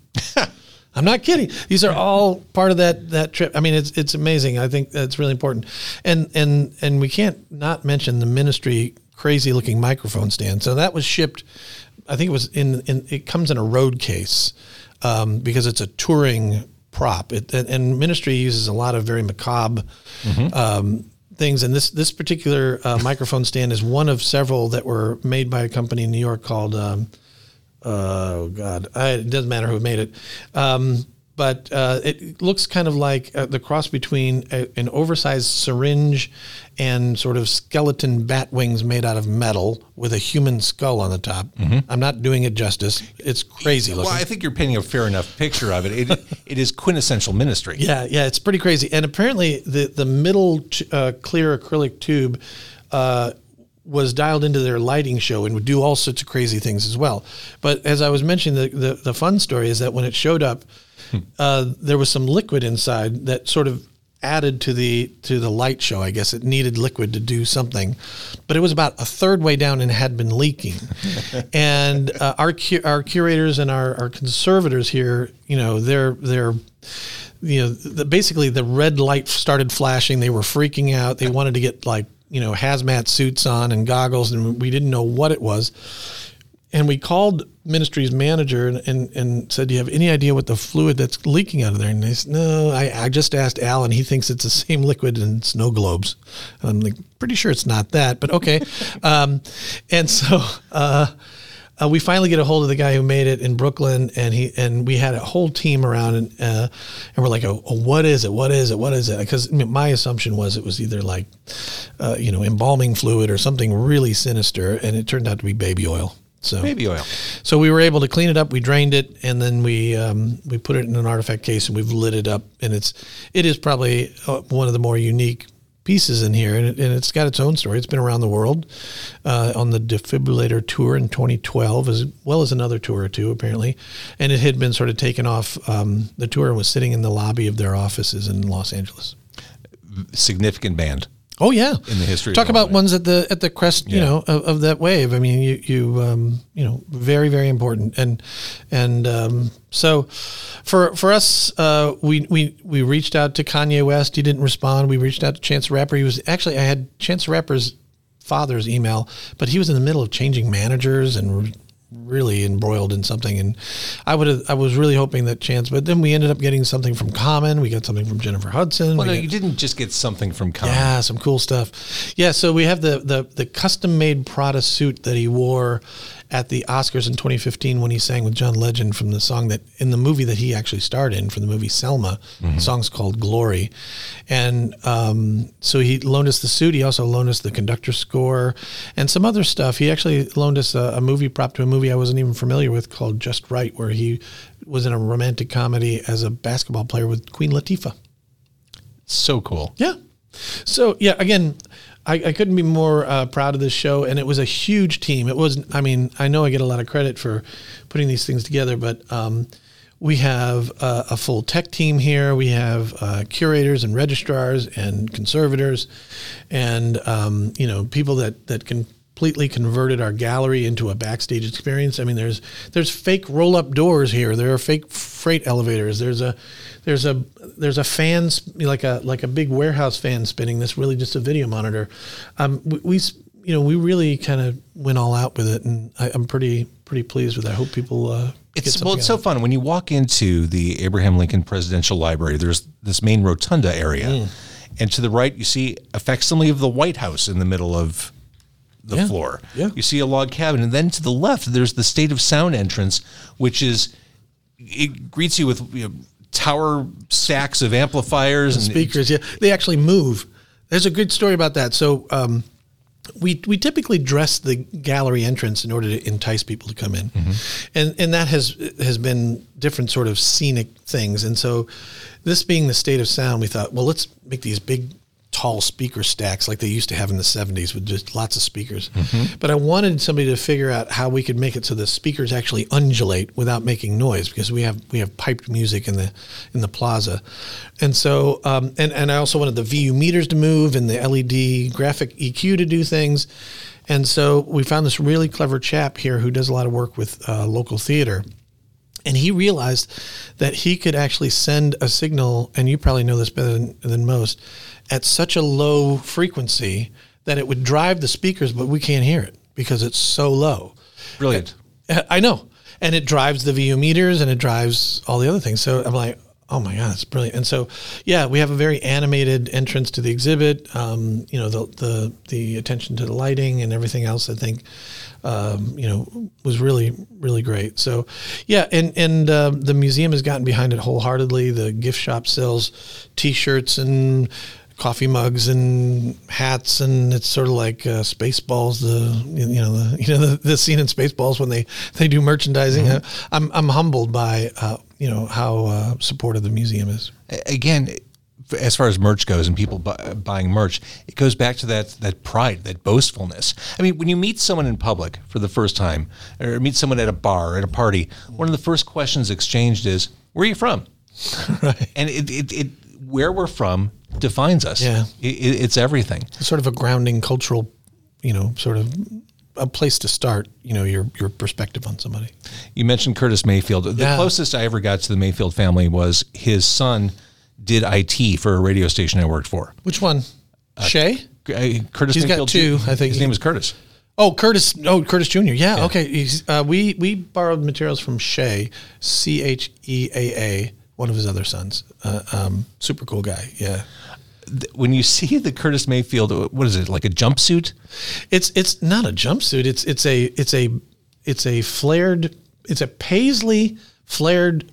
I'm not kidding. These are all part of that trip. I mean, it's amazing. I think that's really important. And we can't not mention the Ministry crazy looking microphone stand. So that was shipped, I think it was it comes in a road case, because it's a touring prop. And Ministry uses a lot of very macabre things. And this particular microphone stand is one of several that were made by a company in New York called, it doesn't matter who made it. But it looks kind of like the cross between an oversized syringe and sort of skeleton bat wings made out of metal with a human skull on the top. Mm-hmm. I'm not doing it justice. It's crazy looking. Well, I think you're painting a fair enough picture of it. It is quintessential Ministry. Yeah, it's pretty crazy. And apparently the middle clear acrylic tube was dialed into their lighting show and would do all sorts of crazy things as well. But as I was mentioning, the fun story is that when it showed up, there was some liquid inside that sort of added to the light show. I guess it needed liquid to do something, but it was about a third way down and had been leaking. And our curators and our conservators here, basically the red light started flashing. They were freaking out. They wanted to get hazmat suits on and goggles, and we didn't know what it was. And we called Ministry's manager and said, "Do you have any idea what the fluid that's leaking out of there?" And they said, "No, I just asked Alan. He thinks it's the same liquid and snow globes." And I'm like, pretty sure it's not that, but okay. So we finally get a hold of the guy who made it in Brooklyn, and we had a whole team around, and we're like, "Oh, what is it? What is it? What is it?" Because my assumption was it was either embalming fluid or something really sinister, and it turned out to be baby oil. So baby oil. So we were able to clean it up. We drained it, and then we put it in an artifact case, and we've lit it up. And it is probably one of the more unique pieces in here, and it's got its own story. It's been around the world on the defibrillator tour in 2012, as well as another tour or two apparently. And it had been sort of taken off the tour and was sitting in the lobby of their offices in Los Angeles. Significant band. Oh yeah, in the history. Talk about ones at the crest, of that wave. I mean, you very, very important. And so, for us, we reached out to Kanye West. He didn't respond. We reached out to Chance the Rapper. He was I had Chance the Rapper's father's email, but he was in the middle of changing managers and really embroiled in something, and I was really hoping that Chance, but then we ended up getting something from Common. We got something from Jennifer Hudson. Well, you didn't just get something from Common. Yeah, some cool stuff. Yeah, so we have the custom-made Prada suit that he wore at the Oscars in 2015 when he sang with John Legend from the song that, in the movie that he actually starred in, from the movie Selma. Mm-hmm. The song's called Glory. And so he loaned us the suit. He also loaned us the conductor score and some other stuff. He actually loaned us a movie prop to a movie I wasn't even familiar with called Just Right, where he was in a romantic comedy as a basketball player with Queen Latifah. So cool. Yeah. So, yeah, again, I couldn't be more proud of this show, and it was a huge team. It was, I know I get a lot of credit for putting these things together, but we have a full tech team here. We have curators and registrars and conservators and, people that completely converted our gallery into a backstage experience. I mean, there's fake roll-up doors here. There are fake freight elevators. There's a fan, like a big warehouse fan spinning. That's really just a video monitor. We really kind of went all out with it, and I'm pretty pleased with it. I hope people. It's so fun when you walk into the Abraham Lincoln Presidential Library. There's this main rotunda area, and to the right you see a facsimile of the White House in the middle of the floor. Yeah. You see a log cabin, and then to the left there's the State of Sound entrance, which is, it greets you with tower stacks of amplifiers and speakers. They actually move. There's a good story about that. So we typically dress the gallery entrance in order to entice people to come in. Mm-hmm. And that has been different sort of scenic things. And so this being the State of Sound, we thought, well, let's make these big tall speaker stacks like they used to have in the 70s with just lots of speakers. Mm-hmm. But I wanted somebody to figure out how we could make it so the speakers actually undulate without making noise, because we have piped music in the plaza. And so, and I also wanted the VU meters to move and the LED graphic EQ to do things. And so we found this really clever chap here who does a lot of work with local theater. And he realized that he could actually send a signal, and you probably know this better than most, at such a low frequency that it would drive the speakers, but we can't hear it because it's so low. Brilliant. I know. And it drives the VU meters, and it drives all the other things. So I'm like, oh my God, that's brilliant. And so, we have a very animated entrance to the exhibit. The attention to the lighting and everything else, I think, was really, really great. So, and the museum has gotten behind it wholeheartedly. The gift shop sells T-shirts and coffee mugs and hats, and it's sort of like Spaceballs. The scene in Spaceballs when they do merchandising. Mm-hmm. I'm humbled by how supportive the museum is. Again, as far as merch goes and people buying merch, it goes back to that pride, that boastfulness. I mean, when you meet someone in public for the first time, or meet someone at a bar, at a party, one of the first questions exchanged is, "Where are you from?" Right. And it where we're from defines us. Yeah. It's everything. It's sort of a grounding cultural, you know, sort of a place to start, you know, your perspective on somebody. You mentioned Curtis Mayfield. The closest I ever got to the Mayfield family was his son did IT for a radio station I worked for. Which one? Shea? Curtis He's Mayfield. He's got two, I think. His name was Curtis. Oh, Curtis. Oh, Curtis Jr. Yeah. Okay. He's, we borrowed materials from Shea, Cheaa, one of his other sons. Super cool guy. Yeah. When you see the Curtis Mayfield, what is it, like a jumpsuit? It's not a jumpsuit. It's a flared, it's a paisley flared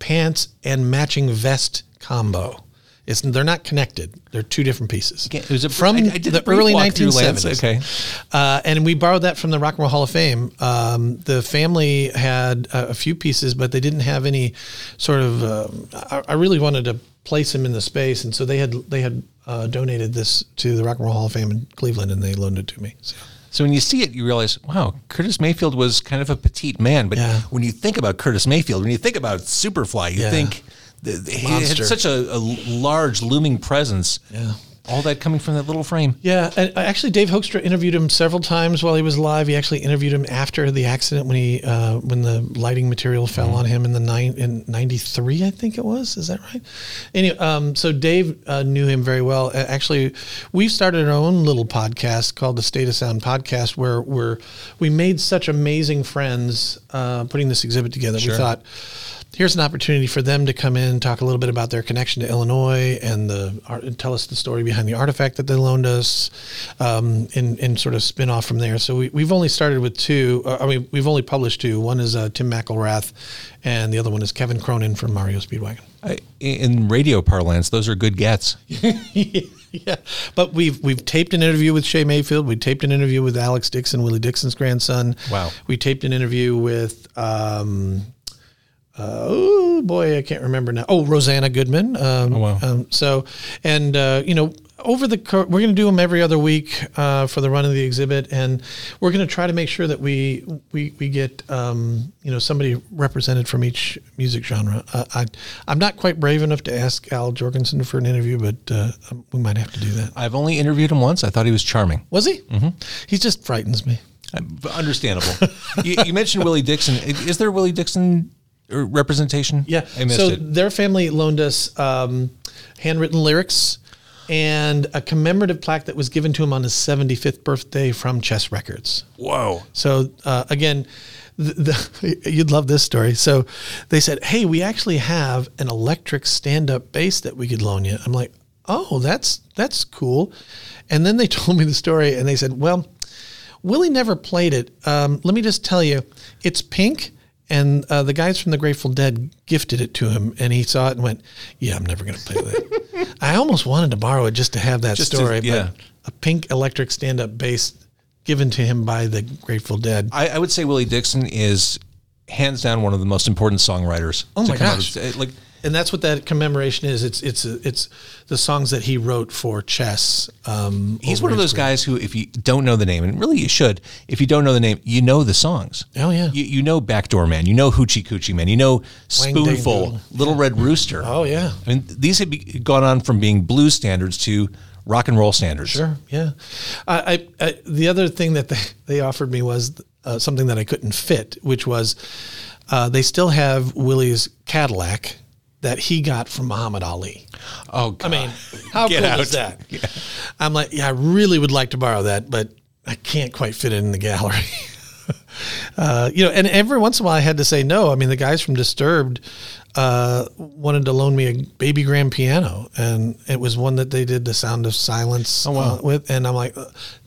pants and matching vest combo. They're not connected. They're two different pieces. It was from the early 1970s. Okay. And we borrowed that from the Rock and Roll Hall of Fame. The family had a few pieces, but they didn't have any sort of, I really wanted to place him in the space. And so they had donated this to the Rock and Roll Hall of Fame in Cleveland, and they loaned it to me. So when you see it, you realize, wow, Curtis Mayfield was kind of a petite man. But when you think about Curtis Mayfield, when you think about Superfly, you think, he had such a large looming presence. Yeah. All that coming from that little frame. Yeah. And actually, Dave Hoekstra interviewed him several times while he was alive. He actually interviewed him after the accident when he when the lighting material fell on him in 93, I think it was. Is that right? Anyway, so Dave knew him very well. Actually, we've started our own little podcast called the State of Sound podcast, where we made such amazing friends putting this exhibit together. Sure. We thought, here's an opportunity for them to come in and talk a little bit about their connection to Illinois and tell us the story behind the artifact that they loaned us, and sort of spin off from there. So we've only started with two. We've only published two. One is Tim McIlrath, and the other one is Kevin Cronin from REO Speedwagon. In radio parlance, those are good gets. Yeah, but we've taped an interview with Shea Mayfield. We taped an interview with Alex Dixon, Willie Dixon's grandson. Wow. We taped an interview with... I can't remember now. Oh, Rosanna Goodman. We're going to do them every other week for the run of the exhibit, and we're going to try to make sure that we get somebody represented from each music genre. I'm not quite brave enough to ask Al Jorgensen for an interview, but we might have to do that. I've only interviewed him once. I thought he was charming. Was he? Mm-hmm. He just frightens me. Understandable. You mentioned Willie Dixon. Is there Willie Dixon representation? Yeah. Their family loaned us handwritten lyrics and a commemorative plaque that was given to him on his 75th birthday from Chess Records. Whoa. So again, you'd love this story. So they said, hey, we actually have an electric stand-up bass that we could loan you. I'm like, oh, that's cool. And then they told me the story, and they said, well, Willie never played it. Let me just tell you, it's pink. And the guys from the Grateful Dead gifted it to him, and he saw it and went, yeah, I'm never going to play that. I almost wanted to borrow it just to have that story, but a pink electric stand-up bass given to him by the Grateful Dead. I would say Willie Dixon is hands down one of the most important songwriters. Oh, my gosh. And that's what that commemoration is. It's the songs that he wrote for Chess. He's one of those guys who, if you don't know the name, and really you should, if you don't know the name, you know the songs. Oh, yeah. You know Backdoor Man. You know Hoochie Coochie Man. You know Spoonful, Little Red Rooster. Oh, yeah. I mean, these had gone on from being blues standards to rock and roll standards. Sure, yeah. I the other thing that they offered me was something that I couldn't fit, which was they still have Willie's Cadillac that he got from Muhammad Ali. Oh, God. I mean, how cool is that? Yeah. I'm like, yeah, I really would like to borrow that, but I can't quite fit it in the gallery. And every once in a while I had to say no. I mean, the guys from Disturbed wanted to loan me a baby grand piano, and it was one that they did The Sound of Silence with. And I'm like,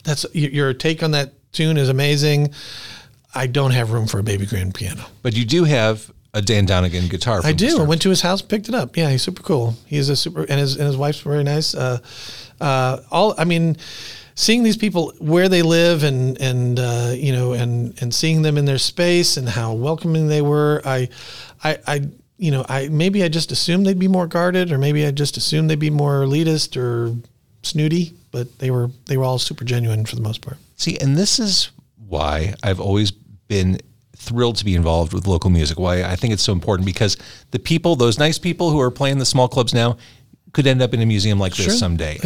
that's your take on that tune is amazing. I don't have room for a baby grand piano. But you do have a Dan Donegan guitar. I do. I went to his house, picked it up. Yeah, he's super cool. His wife's very nice. Seeing these people where they live and seeing them in their space and how welcoming they were. Maybe I just assumed they'd be more guarded, or maybe I just assumed they'd be more elitist or snooty, but they were all super genuine for the most part. See, and this is why I've always been thrilled to be involved with local music. Why I think it's so important, because the people, those nice people who are playing the small clubs now, could end up in a museum like this someday.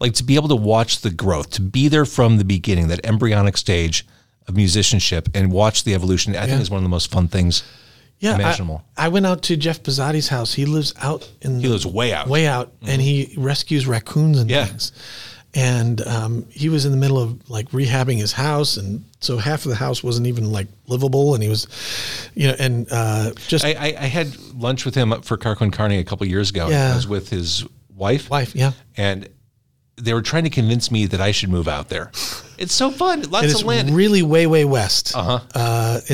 Like, to be able to watch the growth, to be there from the beginning, that embryonic stage of musicianship, and watch the evolution, I think is one of the most fun things imaginable. I went out to Jeff Pizzotti's house. He lives out in He lives way out. Mm-hmm. And he rescues raccoons and things. And he was in the middle of, like, rehabbing his house, and so half of the house wasn't even, like, livable, and he was, you know, and just... I had lunch with him for Carcon Carne a couple of years ago. Yeah. I was with his wife. And they were trying to convince me that I should move out there. It's so fun. Lots of land. It's really way, way west. In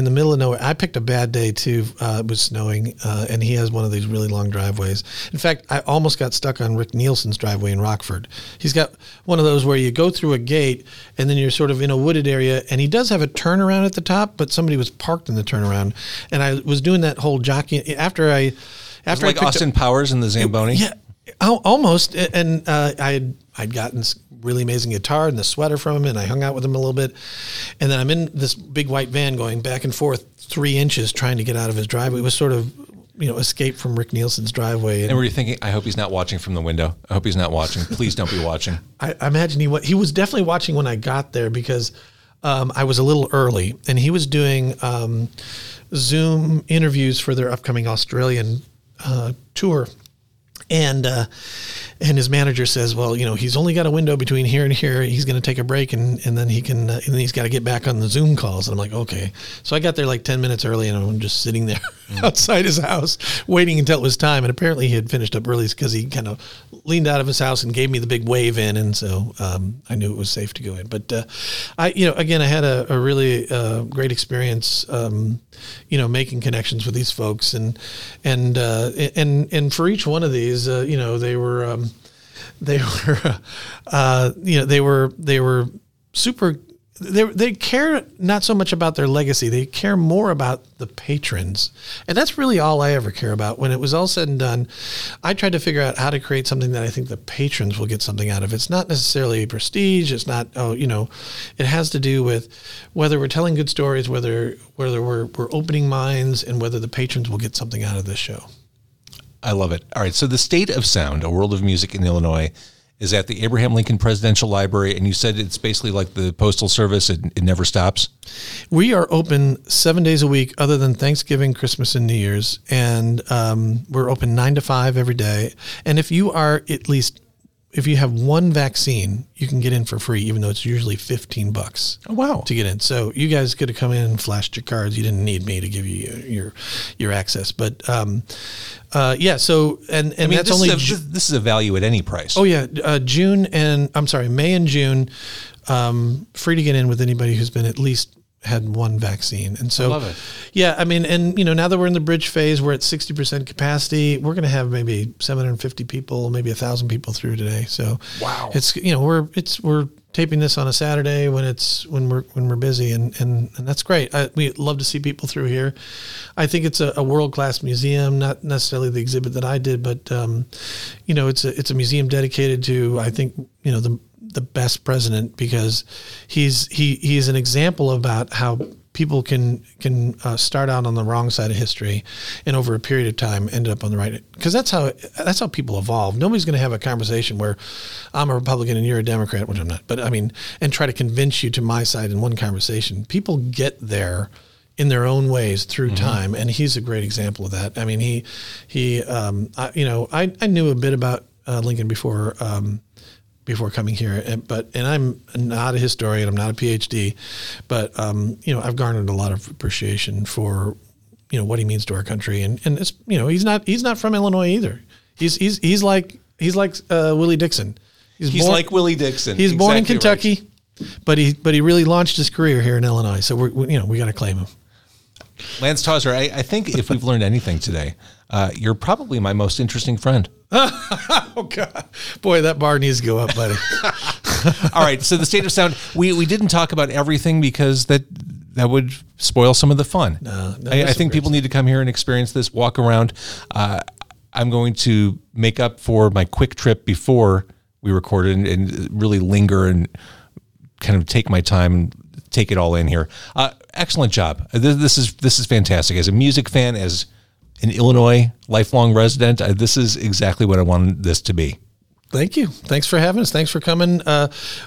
the middle of nowhere. I picked a bad day, too. It was snowing, and he has one of these really long driveways. In fact, I almost got stuck on Rick Nielsen's driveway in Rockford. He's got one of those where you go through a gate, and then you're sort of in a wooded area, and he does have a turnaround at the top, but somebody was parked in the turnaround. And I was doing that whole jockeying. After like Austin Powers in the Zamboni? Yeah. Almost. And I'd gotten this really amazing guitar and the sweater from him, and I hung out with him a little bit. And then I'm in this big white van going back and forth 3 inches trying to get out of his driveway. It was sort of, you know, escape from Rick Nielsen's driveway. And were you thinking, I hope he's not watching from the window. I hope he's not watching. Please don't be watching. I imagine he was definitely watching when I got there, because I was a little early, and he was doing Zoom interviews for their upcoming Australian tour. And his manager says, well, you know, he's only got a window between here and here. He's going to take a break, and then he can, and then he's got to get back on the Zoom calls. And I'm like, okay. So I got there like 10 minutes early, and I'm just sitting there outside his house waiting until it was time. And apparently he had finished up early, because he kind of leaned out of his house and gave me the big wave in. And so I knew it was safe to go in. But I had a really great experience, you know, making connections with these folks, and for each one of these, you know, they care not so much about their legacy. They care more about the patrons. And that's really all I ever care about. When it was all said and done, I tried to figure out how to create something that I think the patrons will get something out of. It's not necessarily prestige. It's not, it has to do with whether we're telling good stories, whether we're opening minds, and whether the patrons will get something out of this show. I love it. All right. So the State of Sound, A World of Music in Illinois, is at the Abraham Lincoln Presidential Library. And you said it's basically like the Postal Service. It never stops. We are open 7 days a week, other than Thanksgiving, Christmas, and New Year's. And we're open 9 to 5 every day. And if you have one vaccine, you can get in for free, even though it's usually $15. Oh, wow. To get in. So you guys could have come in and flashed your cards. You didn't need me to give you your access. But that's only... this is a value at any price. Oh, yeah. May and June, free to get in with anybody who's been at least... had one vaccine. And so, I love it. Yeah, I mean, and you know, now that we're in the bridge phase, we're at 60% capacity. We're going to have maybe 750 people, maybe 1,000 people through today. So wow. It's, you know, we're taping this on a Saturday when we're busy, and that's great. We love to see people through here. I think it's a world-class museum, not necessarily the exhibit that I did, but you know, it's a museum dedicated to, I think, you know, the best president, because he's an example about how people can start out on the wrong side of history, and over a period of time end up on the right. Because that's how people evolve. Nobody's going to have a conversation where I'm a Republican and you're a Democrat, which I'm not, but I mean, and try to convince you to my side in one conversation. People get there in their own ways through time, and he's a great example of that. I mean, I knew a bit about Lincoln before coming here, and I'm not a historian, I'm not a PhD, but you know, I've garnered a lot of appreciation for, you know, what he means to our country, and it's, you know, he's not from Illinois either. He's like Willie Dixon. He's born in Kentucky, right. but he really launched his career here in Illinois. So we got to claim him. Lance Tawzer, I think if we've learned anything today, you're probably my most interesting friend. Oh, God. Boy, that bar needs to go up, buddy. All right. So the State of Sound, we didn't talk about everything, because that would spoil some of the fun. I think people need to come here and experience this, walk around. I'm going to make up for my quick trip before we recorded and really linger and kind of take my time and take it all in here. Excellent job. This is fantastic. As a music fan, as an Illinois lifelong resident, this is exactly what I wanted this to be. Thank you. Thanks for having us. Thanks for coming.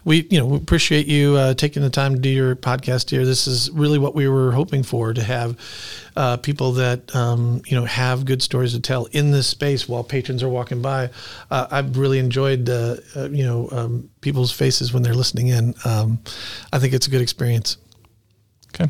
We appreciate you taking the time to do your podcast here. This is really what we were hoping for, to have people that, have good stories to tell in this space while patrons are walking by. I've really enjoyed, people's faces when they're listening in. I think it's a good experience. Okay.